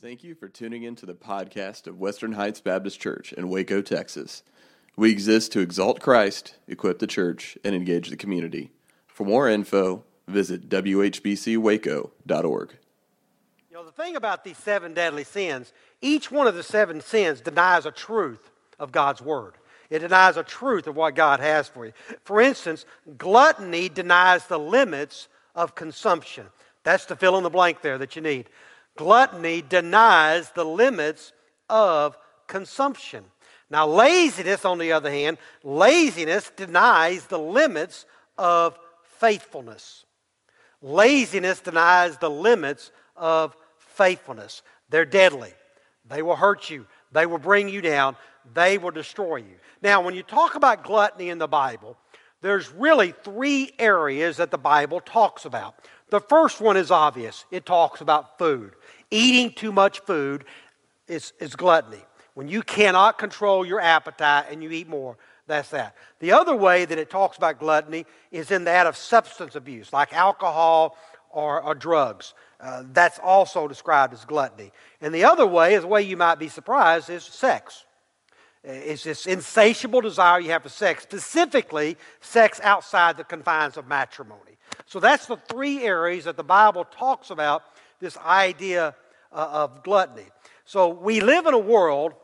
Thank you for tuning in to the podcast of Western Heights Baptist Church in Waco, Texas. We exist to exalt Christ, equip the church, and engage the community. For more info, visit whbcwaco.org. You know, the thing about these seven deadly sins, each one of the seven sins denies a truth of God's Word. It denies a truth of what God has for you. For instance, gluttony denies the limits of consumption. That's the fill in the blank there that you need. Gluttony denies the limits of consumption. Now, laziness, on the other hand, laziness denies the limits of faithfulness. Laziness denies the limits of faithfulness. They're deadly. They will hurt you. They will bring you down. They will destroy you. Now, when you talk about gluttony in the Bible, there's really three areas that the Bible talks about. The first one is obvious. It talks about food. Eating too much food is gluttony. When you cannot control your appetite and you eat more, that's that. The other way that it talks about gluttony is in that of substance abuse, like alcohol or drugs. That's also described as gluttony. And the other way, is the way you might be surprised, is sex. It's this insatiable desire you have for sex, specifically sex outside the confines of matrimony. So that's the three areas that the Bible talks about this idea of gluttony. So we live in a world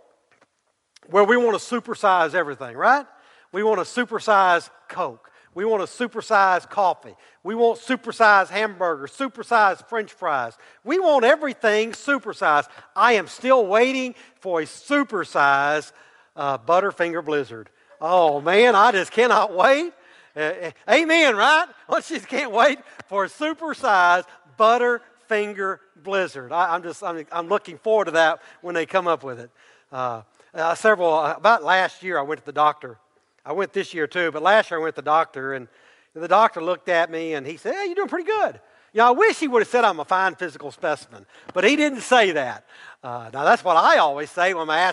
where we want to supersize everything, right? We want to supersize Coke. We want to supersize coffee. We want supersize hamburgers, supersize French fries. We want everything supersized. I am still waiting for a supersize Butterfinger Blizzard. Oh, man, I just cannot wait. Amen, right? Well, she just can't wait for a supersized Butterfinger Blizzard. I'm looking forward to that when they come up with it. About last year I went to the doctor. I went this year too, but last year I went to the doctor, and the doctor looked at me and he said, "Hey, you're doing pretty good." You know, I wish he would have said I'm a fine physical specimen, but he didn't say that. Now, that's what I always say when my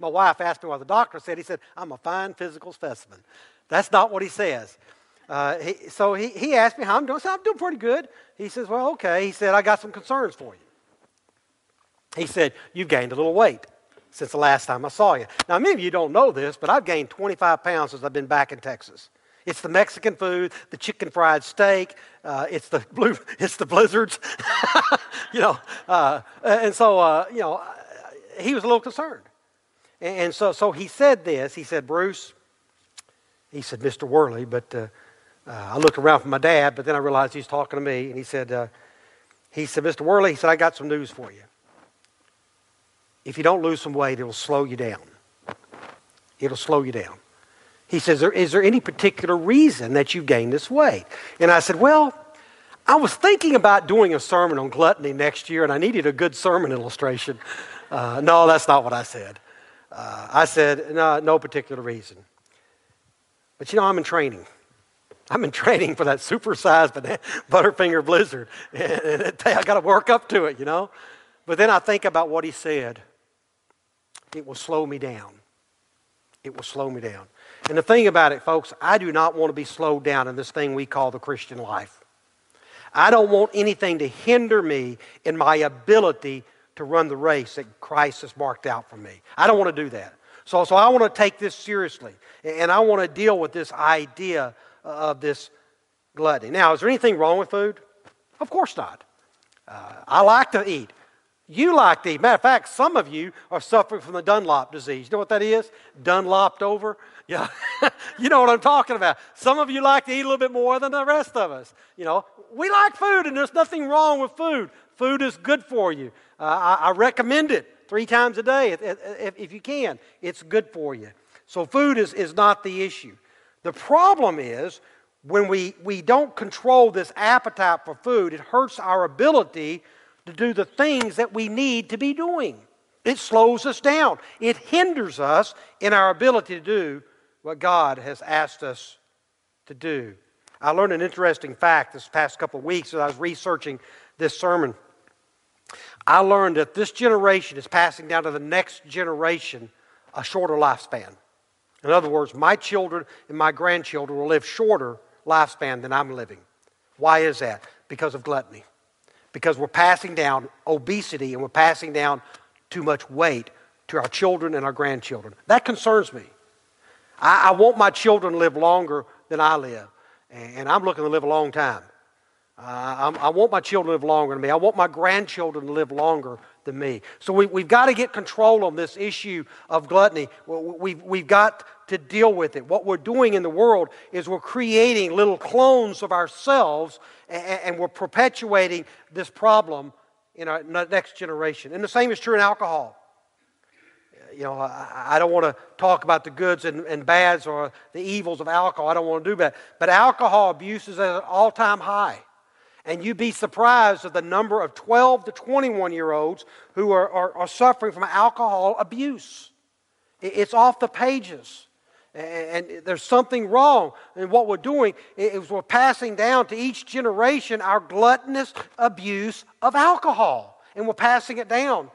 wife asked me what the doctor said. He said, "I'm a fine physical specimen." That's not what he says. So he asked me how I'm doing. I said, "I'm doing pretty good." He says, "Well, okay." He said, "I got some concerns for you." He said, "You've gained a little weight since the last time I saw you." Now, many of you don't know this, but I've gained 25 pounds since I've been back in Texas. It's the Mexican food, the chicken fried steak, it's the blizzards, you know. And so he was a little concerned. And so he said this. He said, "Bruce," he said, "Mr. Worley," but I looked around for my dad, but then I realized he was talking to me, and he said, "Mr. Worley," he said, "I got some news for you. If you don't lose some weight, it'll slow you down. It'll slow you down." He says, "Is there any particular reason that you've gained this weight?" And I said, "Well, I was thinking about doing a sermon on gluttony next year, and I needed a good sermon illustration." No, that's not what I said. I said, no particular reason. But, you know, I'm in training. I'm in training for that supersized Butterfinger Blizzard. And I got to work up to it, you know. But then I think about what he said. It will slow me down. It will slow me down. And the thing about it, folks, I do not want to be slowed down in this thing we call the Christian life. I don't want anything to hinder me in my ability to run the race that Christ has marked out for me. I don't want to do that. So I want to take this seriously, and I want to deal with this idea of this gluttony. Now, is there anything wrong with food? Of course not. I like to eat. You like to eat. Matter of fact, some of you are suffering from the Dunlop disease. You know what that is? Dunlopped over. Yeah, you know what I'm talking about. Some of you like to eat a little bit more than the rest of us. You know, we like food, and there's nothing wrong with food. Food is good for you. I recommend it 3 times a day if you can. It's good for you. So food is not the issue. The problem is when we don't control this appetite for food, it hurts our ability to do the things that we need to be doing. It slows us down. It hinders us in our ability to do what God has asked us to do. I learned an interesting fact this past couple of weeks as I was researching this sermon. I learned that this generation is passing down to the next generation a shorter lifespan. In other words, my children and my grandchildren will live shorter lifespan than I'm living. Why is that? Because of gluttony. because we're passing down obesity and we're passing down too much weight to our children and our grandchildren. That concerns me. I want my children to live longer than I live, and I'm looking to live a long time. I want my children to live longer than me. I want my grandchildren to live longer than me. So we've got to get control on this issue of gluttony. We've got to deal with it. What we're doing in the world is we're creating little clones of ourselves, and we're perpetuating this problem in our next generation. And the same is true in alcohol. You know, I don't want to talk about the goods and bads or the evils of alcohol. I don't want to do that. But alcohol abuse is at an all-time high. And you'd be surprised at the number of 12 to 21-year-olds who are suffering from alcohol abuse. It's off the pages. And there's something wrong. And what we're doing is we're passing down to each generation our gluttonous abuse of alcohol. And we're passing it down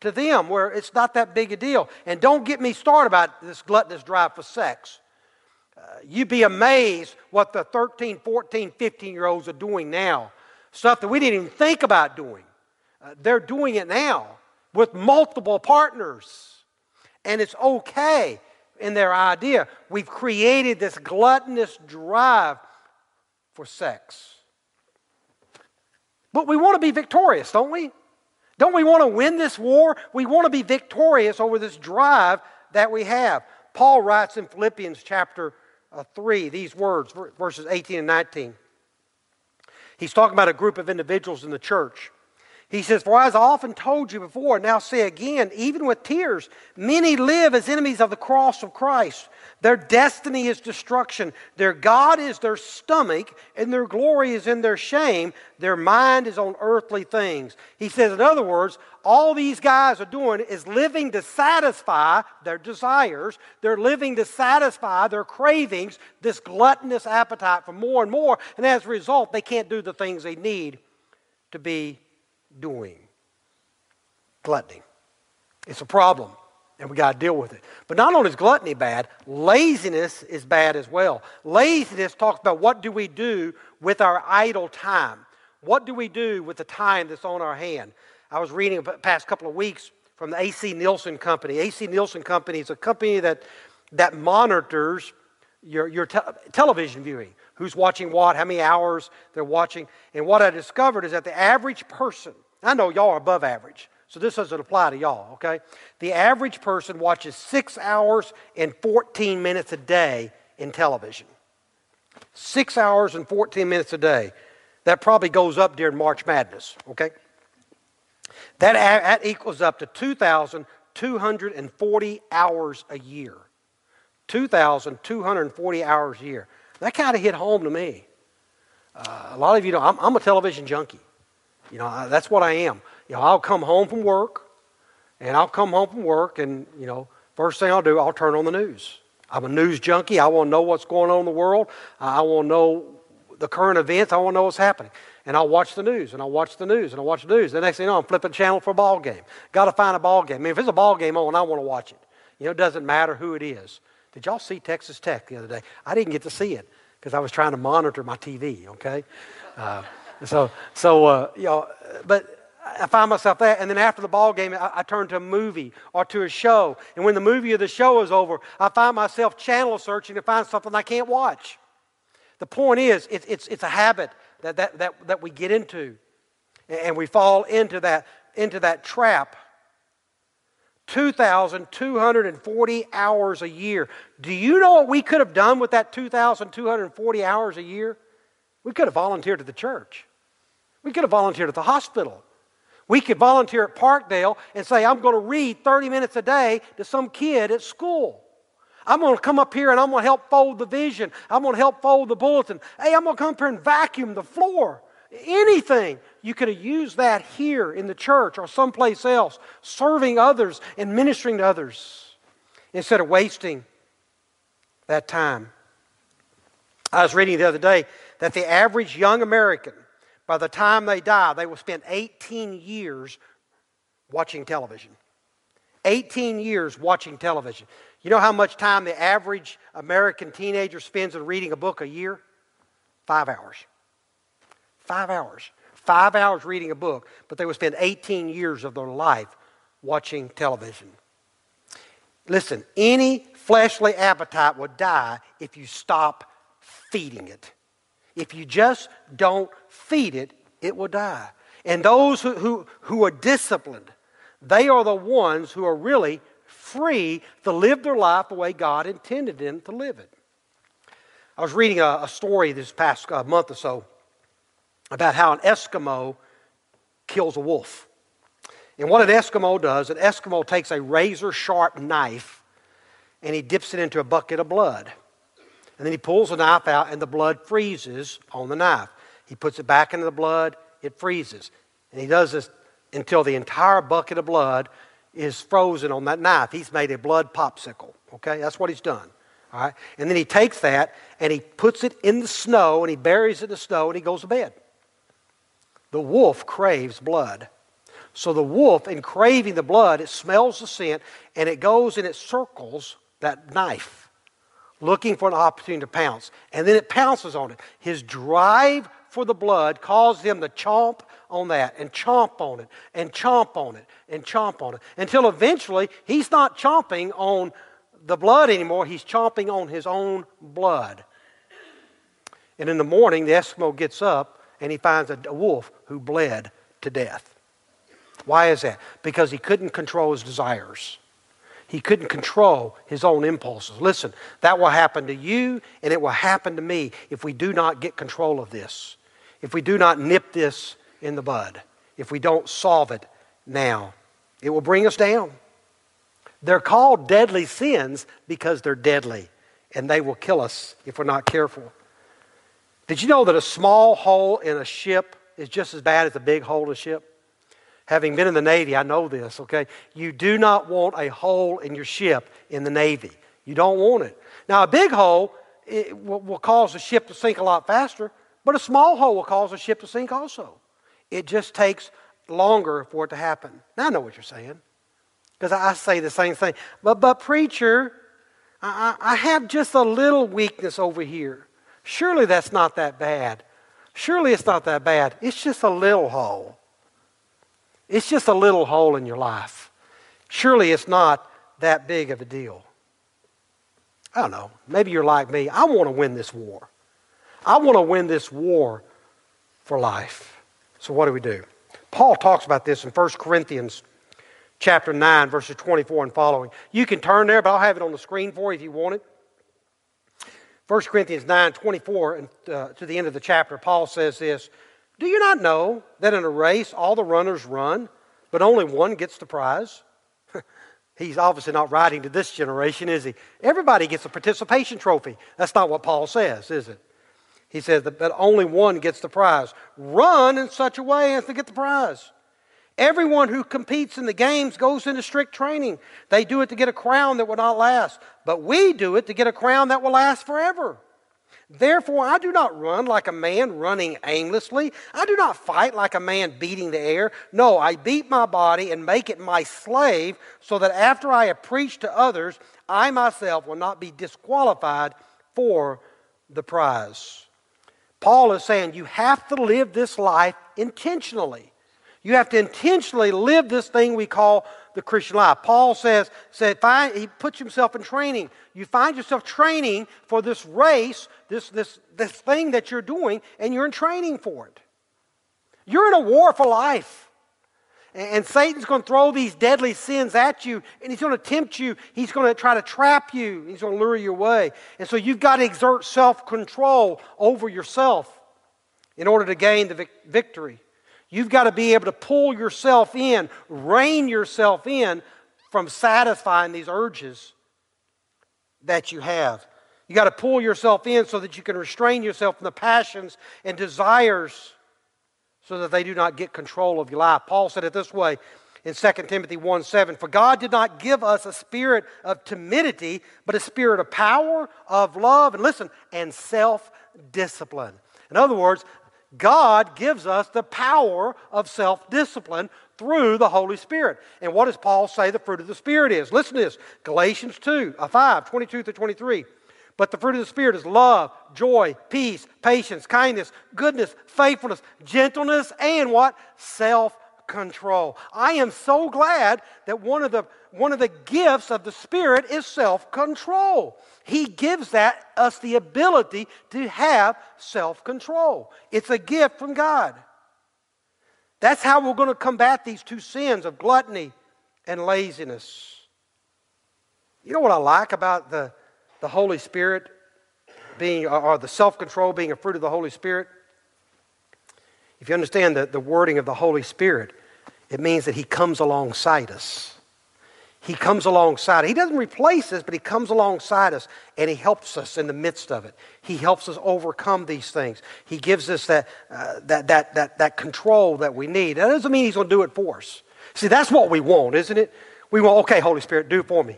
to them where it's not that big a deal. And don't get me started about this gluttonous drive for sex. You'd be amazed what the 13, 14, 15-year-olds are doing now. Stuff that we didn't even think about doing. They're doing it now with multiple partners. And it's okay in their idea. We've created this gluttonous drive for sex. But we want to be victorious, don't we? Don't we want to win this war? We want to be victorious over this drive that we have. Paul writes in Philippians chapter 3, these words, verses 18 and 19. He's talking about a group of individuals in the church. He says, "For as I often told you before, now say again, even with tears, many live as enemies of the cross of Christ. Their destiny is destruction. Their God is their stomach, and their glory is in their shame. Their mind is on earthly things." He says, in other words, all these guys are doing is living to satisfy their desires. They're living to satisfy their cravings, this gluttonous appetite for more and more. And as a result, they can't do the things they need to be doing. Gluttony. It's a problem. And we got to deal with it. But not only is gluttony bad, laziness is bad as well. Laziness talks about what do we do with our idle time. What do we do with the time that's on our hand? I was reading the past couple of weeks from the A.C. Nielsen Company. A.C. Nielsen Company is a company that monitors your television viewing. Who's watching what, how many hours they're watching. And what I discovered is that the average person, I know y'all are above average, so this doesn't apply to y'all, okay? The average person watches 6 hours and 14 minutes a day in television. 6 hours and 14 minutes a day. That probably goes up during March Madness, okay? That equals up to 2,240 hours a year. 2,240 hours a year. That kind of hit home to me. A lot of you know, I'm a television junkie. You know, that's what I am. You know, I'll come home from work, and, you know, first thing I'll do, I'll turn on the news. I'm a news junkie. I want to know what's going on in the world. I want to know the current events. I want to know what's happening. And I'll watch the news, and I'll watch the news, and I'll watch the news. The next thing you know, I'm flipping channel for a ball game. Got to find a ball game. I mean, if there's a ball game on, I want to watch it. You know, it doesn't matter who it is. Did y'all see Texas Tech the other day? I didn't get to see it because I was trying to monitor my TV, okay? You know, but I find myself there, and then after the ball game, I turn to a movie or to a show. And when the movie or the show is over, I find myself channel searching to find something I can't watch. The point is, it's a habit that we get into, and we fall into that trap. 2,240 hours a year. Do you know what we could have done with that 2,240 hours a year? We could have volunteered at the church. We could have volunteered at the hospital. We could volunteer at Parkdale and say, I'm going to read 30 minutes a day to some kid at school. I'm going to come up here and I'm going to help fold the vision. I'm going to help fold the bulletin. Hey, I'm going to come up here and vacuum the floor. Anything. You could have used that here in the church or someplace else, serving others and ministering to others instead of wasting that time. I was reading the other day that the average young American, by the time they die, they will spend 18 years watching television. 18 years watching television. You know how much time the average American teenager spends in reading a book a year? 5 hours. 5 hours. 5 hours reading a book, but they will spend 18 years of their life watching television. Listen, any fleshly appetite will die if you stop feeding it. If you just don't feed it, it will die. And those who are disciplined, they are the ones who are really free to live their life the way God intended them to live it. I was reading a story this past month or so about how an Eskimo kills a wolf. And what an Eskimo does, an Eskimo takes a razor-sharp knife and he dips it into a bucket of blood. And then he pulls the knife out and the blood freezes on the knife. He puts it back into the blood, it freezes. And he does this until the entire bucket of blood is frozen on that knife. He's made a blood popsicle, okay? That's what he's done, all right? And then he takes that and he puts it in the snow and he buries it in the snow and he goes to bed. The wolf craves blood. So the wolf, in craving the blood, it smells the scent and it goes and it circles that knife looking for an opportunity to pounce. And then it pounces on it. His drive for the blood caused him to chomp on that and chomp on it and chomp on it and chomp on it until eventually he's not chomping on the blood anymore. He's chomping on his own blood. And in the morning, the Eskimo gets up and he finds a wolf who bled to death. Why is that? Because he couldn't control his desires. He couldn't control his own impulses. Listen, that will happen to you and it will happen to me if we do not get control of this, if we do not nip this in the bud, if we don't solve it now. It will bring us down. They're called deadly sins because they're deadly and they will kill us if we're not careful. Did you know that a small hole in a ship is just as bad as a big hole in a ship? Having been in the Navy, I know this, okay? You do not want a hole in your ship in the Navy. You don't want it. Now, a big hole will cause the ship to sink a lot faster, but a small hole will cause the ship to sink also. It just takes longer for it to happen. Now, I know what you're saying, because I say the same thing. But preacher, I have just a little weakness over here. Surely that's not that bad. Surely it's not that bad. It's just a little hole. It's just a little hole in your life. Surely it's not that big of a deal. I don't know. Maybe you're like me. I want to win this war. I want to win this war for life. So what do we do? Paul talks about this in 1 Corinthians chapter 9, verses 24 and following. You can turn there, but I'll have it on the screen for you if you want it. 1 Corinthians 9, 24 and to the end of the chapter, Paul says this, "Do you not know that in a race all the runners run, but only one gets the prize?" He's obviously not writing to this generation, is he? Everybody gets a participation trophy. That's not what Paul says, is it? He says that only one gets the prize. Run in such a way as to get the prize. Everyone who competes in the games goes into strict training. They do it to get a crown that will not last, but we do it to get a crown that will last forever. Therefore, I do not run like a man running aimlessly. I do not fight like a man beating the air. No, I beat my body and make it my slave so that after I have preached to others, I myself will not be disqualified for the prize. Paul is saying you have to live this life intentionally. You have to intentionally live this thing we call the Christian life. Paul said, he puts himself in training. You find yourself training for this race, this thing that you're doing, and you're in training for it. You're in a war for life. And Satan's going to throw these deadly sins at you, and he's going to tempt you. He's going to try to trap you. He's going to lure you away. And so you've got to exert self-control over yourself in order to gain the victory. You've got to be able to pull yourself in, rein yourself in from satisfying these urges that you have. You've got to pull yourself in so that you can restrain yourself from the passions and desires so that they do not get control of your life. Paul said it this way in 2 Timothy 1:7, "For God did not give us a spirit of timidity, but a spirit of power, of love, and listen, and self-discipline." In other words, God gives us the power of self-discipline through the Holy Spirit. And what does Paul say the fruit of the Spirit is? Listen to this, Galatians 2, 5, 22 through 23. But the fruit of the Spirit is love, joy, peace, patience, kindness, goodness, faithfulness, gentleness, and what? Self-control. I am so glad that one of the gifts of the Spirit is self-control. He gives us the ability to have self-control. It's a gift from God. That's how we're going to combat these two sins of gluttony and laziness. You know what I like about the Holy Spirit being, or the self-control being a fruit of the Holy Spirit? If you understand the wording of the Holy Spirit, it means that He comes alongside us. He comes alongside. He doesn't replace us, but He comes alongside us, and He helps us in the midst of it. He helps us overcome these things. He gives us that control that we need. That doesn't mean He's going to do it for us. See, that's what we want, isn't it? We want, okay, Holy Spirit, do it for me.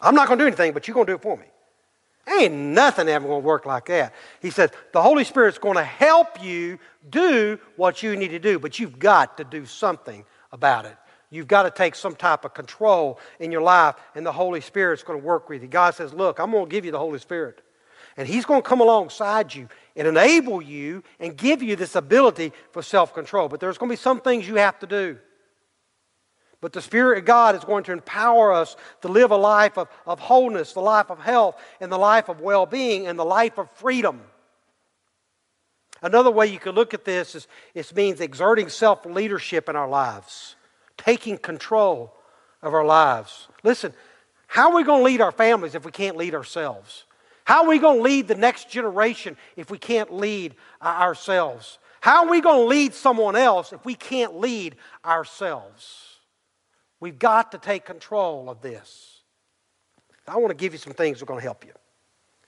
I'm not going to do anything, but you're going to do it for me. Ain't nothing ever going to work like that. He says, the Holy Spirit's going to help you do what you need to do, but you've got to do something about it. You've got to take some type of control in your life, and the Holy Spirit's going to work with you. God says, look, I'm going to give you the Holy Spirit, and He's going to come alongside you and enable you and give you this ability for self-control. But there's going to be some things you have to do. But the Spirit of God is going to empower us to live a life of wholeness, the life of health, and the life of well-being, and the life of freedom. Another way you could look at this is it means exerting self-leadership in our lives, taking control of our lives. Listen, how are we going to lead our families if we can't lead ourselves? How are we going to lead the next generation if we can't lead ourselves? How are we going to lead someone else if we can't lead ourselves? We've got to take control of this. I want to give you some things that are going to help you.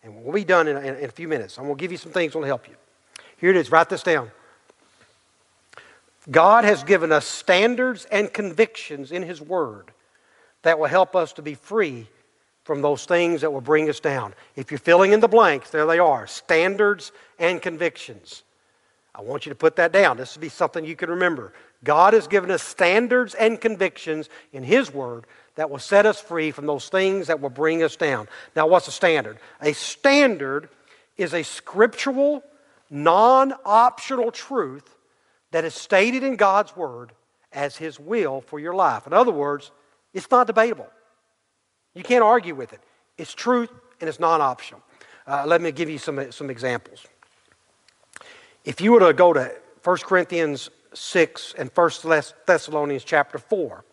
And we'll be done in a few minutes. I'm going to give you some things that will help you. Here it is. Write this down. God has given us standards and convictions in His Word that will help us to be free from those things that will bring us down. If you're filling in the blanks, there they are. Standards and convictions. I want you to put that down. This will be something you can remember. God has given us standards and convictions in His Word that will set us free from those things that will bring us down. Now, what's a standard? A standard is a scriptural, non-optional truth that is stated in God's Word as His will for your life. In other words, it's not debatable. You can't argue with it. It's truth and it's non-optional. Let me give you some examples. If you were to go to 1 Corinthians 6 and 1 Thessalonians chapter 4,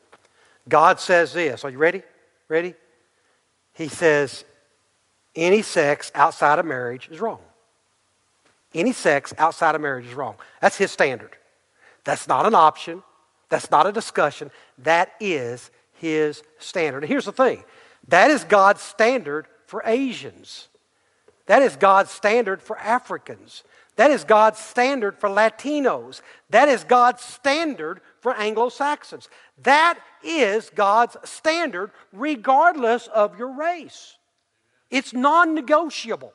God says this. Are you ready? Ready? He says, any sex outside of marriage is wrong. Any sex outside of marriage is wrong. That's His standard. That's not an option. That's not a discussion. That is His standard. And here's the thing. That is God's standard for Asians. That is God's standard for Africans. That is God's standard for Latinos. That is God's standard for Anglo-Saxons. That is God's standard regardless of your race. It's non-negotiable.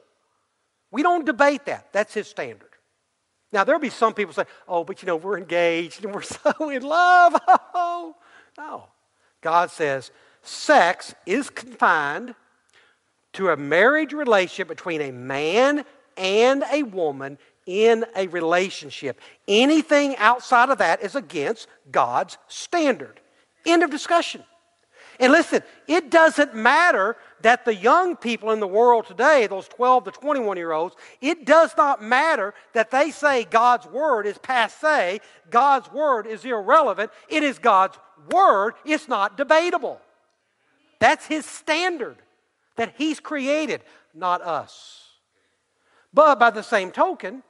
We don't debate that. That's His standard. Now, there'll be some people say, oh, but you know, we're engaged and we're so in love. Oh, no. God says sex is confined to a marriage relationship between a man and a woman in a relationship. Anything outside of that is against God's standard. End of discussion. And listen, it doesn't matter that the young people in the world today, those 12 to 21-year-olds, it does not matter that they say God's Word is passé, God's Word is irrelevant. It is God's Word. It's not debatable. That's His standard that He's created, not us. But by the same token,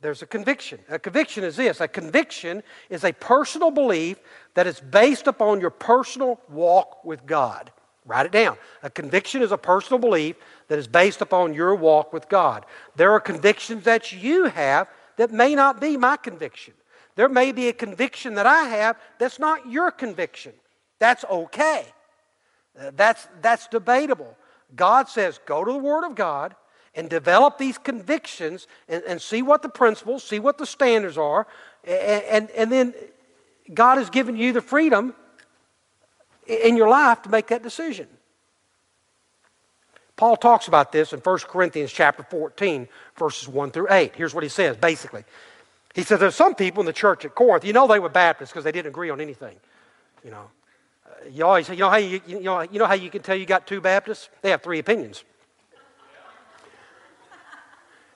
there's a conviction. A conviction is this. A conviction is a personal belief that is based upon your personal walk with God. Write it down. A conviction is a personal belief that is based upon your walk with God. There are convictions that you have that may not be my conviction. There may be a conviction that I have that's not your conviction. That's okay. That's debatable. God says, go to the Word of God and develop these convictions and see what the principles, see what the standards are. And then God has given you the freedom in your life to make that decision. Paul talks about this in 1 Corinthians chapter 14, verses 1 through 8. Here's what he says, basically. He says, there's some people in the church at Corinth, you know they were Baptists because they didn't agree on anything. You know, you always say, you know how you can tell you got two Baptists? They have three opinions.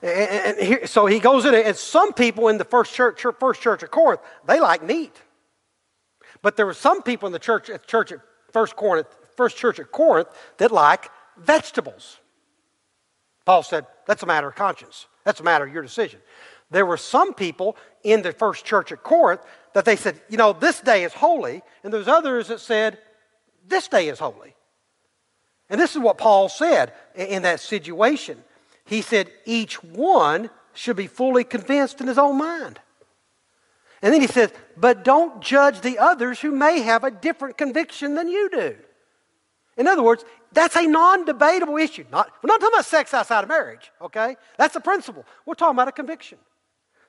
And here, so he goes in, and some people in the first church at Corinth, they like meat. But there were some people in the church at first church at Corinth that like vegetables. Paul said, that's a matter of conscience. That's a matter of your decision. There were some people in the first church at Corinth that they said, you know, this day is holy. And there's others that said, this day is holy. And this is what Paul said in that situation. He said, each one should be fully convinced in his own mind. And then he says, but don't judge the others who may have a different conviction than you do. In other words, that's a non-debatable issue. We're not talking about sex outside of marriage, okay? That's a principle. We're talking about a conviction.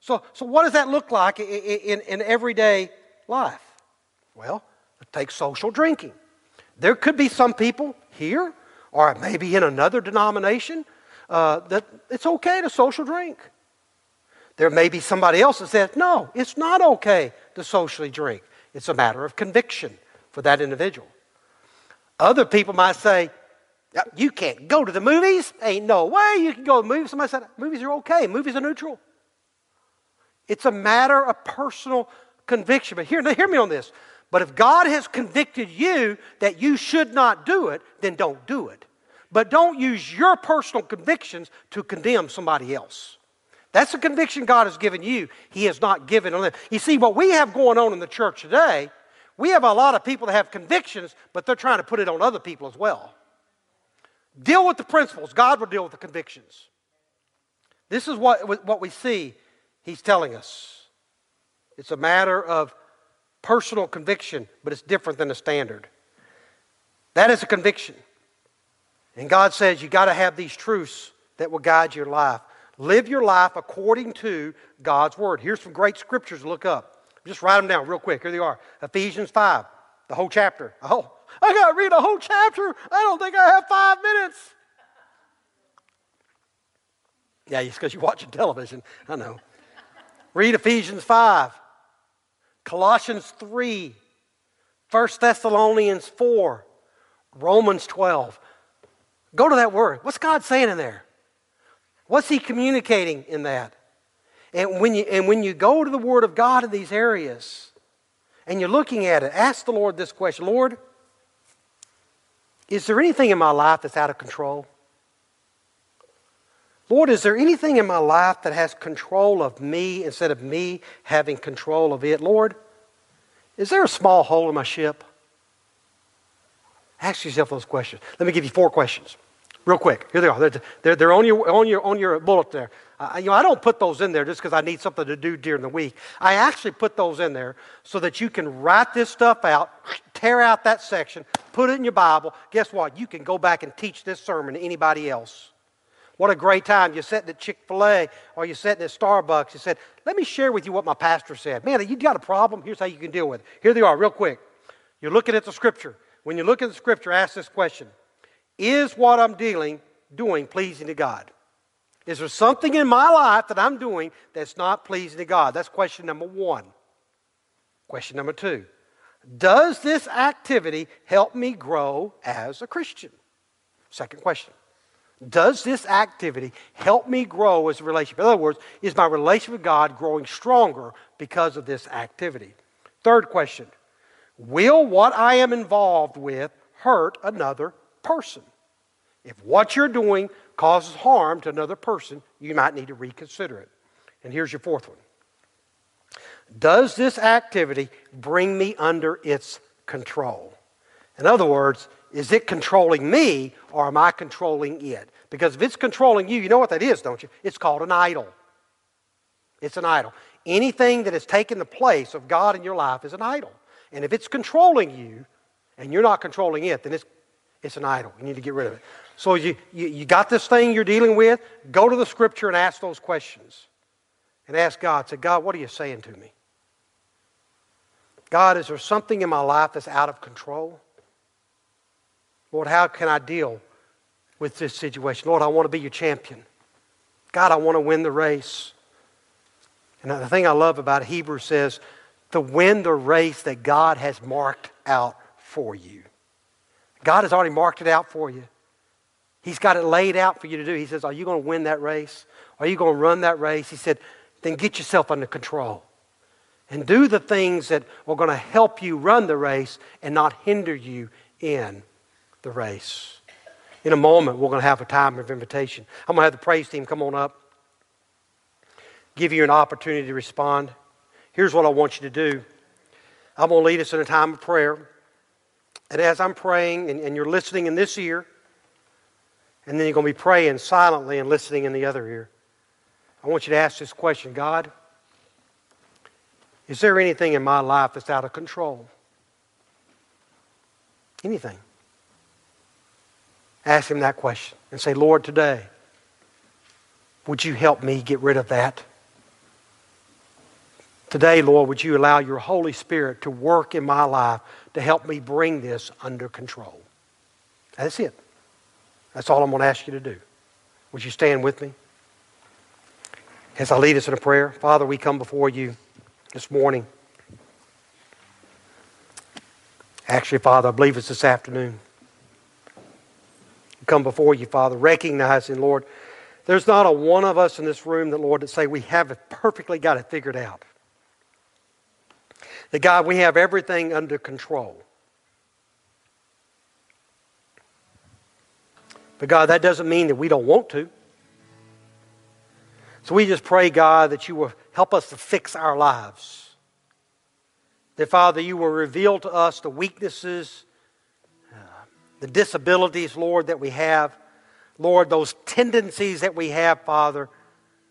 So what does that look like in everyday life? Well, take social drinking. There could be some people here or maybe in another denomination that it's okay to social drink. There may be somebody else that says, no, it's not okay to socially drink. It's a matter of conviction for that individual. Other people might say, you can't go to the movies. Ain't no way you can go to the movies. Somebody said, movies are okay. Movies are neutral. It's a matter of personal conviction. But here, now hear me on this. But if God has convicted you that you should not do it, then don't do it. But don't use your personal convictions to condemn somebody else. That's the conviction God has given you. He has not given on them. You see, what we have going on in the church today, we have a lot of people that have convictions, but they're trying to put it on other people as well. Deal with the principles. God will deal with the convictions. This is what we see he's telling us. It's a matter of personal conviction, but it's different than a standard. That is a conviction. And God says you got to have these truths that will guide your life. Live your life according to God's word. Here's some great scriptures to look up. Just write them down real quick. Here they are. Ephesians 5, the whole chapter. Oh, I got to read a whole chapter. I don't think I have 5 minutes. Yeah, it's because you're watching television. I know. Read Ephesians 5, Colossians 3, 1 Thessalonians 4, Romans 12. Go to that word. What's God saying in there? What's he communicating in that? And when you go to the word of God in these areas and you're looking at it, ask the Lord this question. Lord, is there anything in my life that's out of control? Lord, is there anything in my life that has control of me instead of me having control of it? Lord, is there a small hole in my ship? Ask yourself those questions. Let me give you 4 questions real quick. Here they are. They're on your bullet there. I don't put those in there just because I need something to do during the week. I actually put those in there so that you can write this stuff out, tear out that section, put it in your Bible. Guess what? You can go back and teach this sermon to anybody else. What a great time. You're sitting at Chick-fil-A or you're sitting at Starbucks. You said, let me share with you what my pastor said. Man, you got a problem? Here's how you can deal with it. Here they are, real quick. You're looking at the scripture. When you look at the scripture, ask this question. Is what I'm doing pleasing to God? Is there something in my life that I'm doing that's not pleasing to God? That's question number 1. Question number 2. Does this activity help me grow as a Christian? Second question. Does this activity help me grow as a relationship? In other words, is my relationship with God growing stronger because of this activity? Third question, will what I am involved with hurt another person? If what you're doing causes harm to another person, you might need to reconsider it. And here's your 4th one. Does this activity bring me under its control? In other words, is it controlling me or am I controlling it? Because if it's controlling you, you know what that is, don't you? It's called an idol. It's an idol. Anything that has taken the place of God in your life is an idol. And if it's controlling you and you're not controlling it, then it's an idol. You need to get rid of it. So you got this thing you're dealing with, go to the scripture and ask those questions. And ask God, say, God, what are you saying to me? God, is there something in my life that's out of control? Lord, how can I deal with this situation. Lord, I want to be your champion. God, I want to win the race. And the thing I love about Hebrews says, to win the race that God has marked out for you. God has already marked it out for you. He's got it laid out for you to do. He says, are you going to win that race? Are you going to run that race? He said, then get yourself under control and do the things that are going to help you run the race and not hinder you in the race. In a moment, we're going to have a time of invitation. I'm going to have the praise team come on up, give you an opportunity to respond. Here's what I want you to do. I'm going to lead us in a time of prayer. And as I'm praying, and you're listening in this ear, and then you're going to be praying silently and listening in the other ear, I want you to ask this question: God, is there anything in my life that's out of control? Anything. Ask him that question and say, Lord, today, would you help me get rid of that? Today, Lord, would you allow your Holy Spirit to work in my life to help me bring this under control? That's it. That's all I'm going to ask you to do. Would you stand with me as I lead us in a prayer? Father, we come before you this morning. Actually, Father, I believe it's this afternoon. We come before you, Father, recognizing, Lord, there's not a one of us in this room that, Lord, that say we have it perfectly got it figured out. That, God, we have everything under control. But, God, that doesn't mean that we don't want to. So we just pray, God, that you will help us to fix our lives. That, Father, you will reveal to us the weaknesses, the disabilities, Lord, that we have. Lord, those tendencies that we have, Father,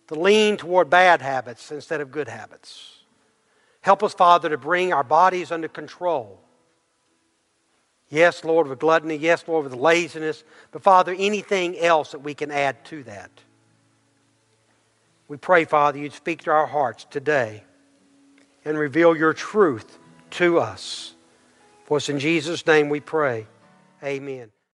to lean toward bad habits instead of good habits. Help us, Father, to bring our bodies under control. Yes, Lord, with gluttony. Yes, Lord, with laziness. But, Father, anything else that we can add to that. We pray, Father, you'd speak to our hearts today and reveal your truth to us. For it's in Jesus' name we pray. Amen.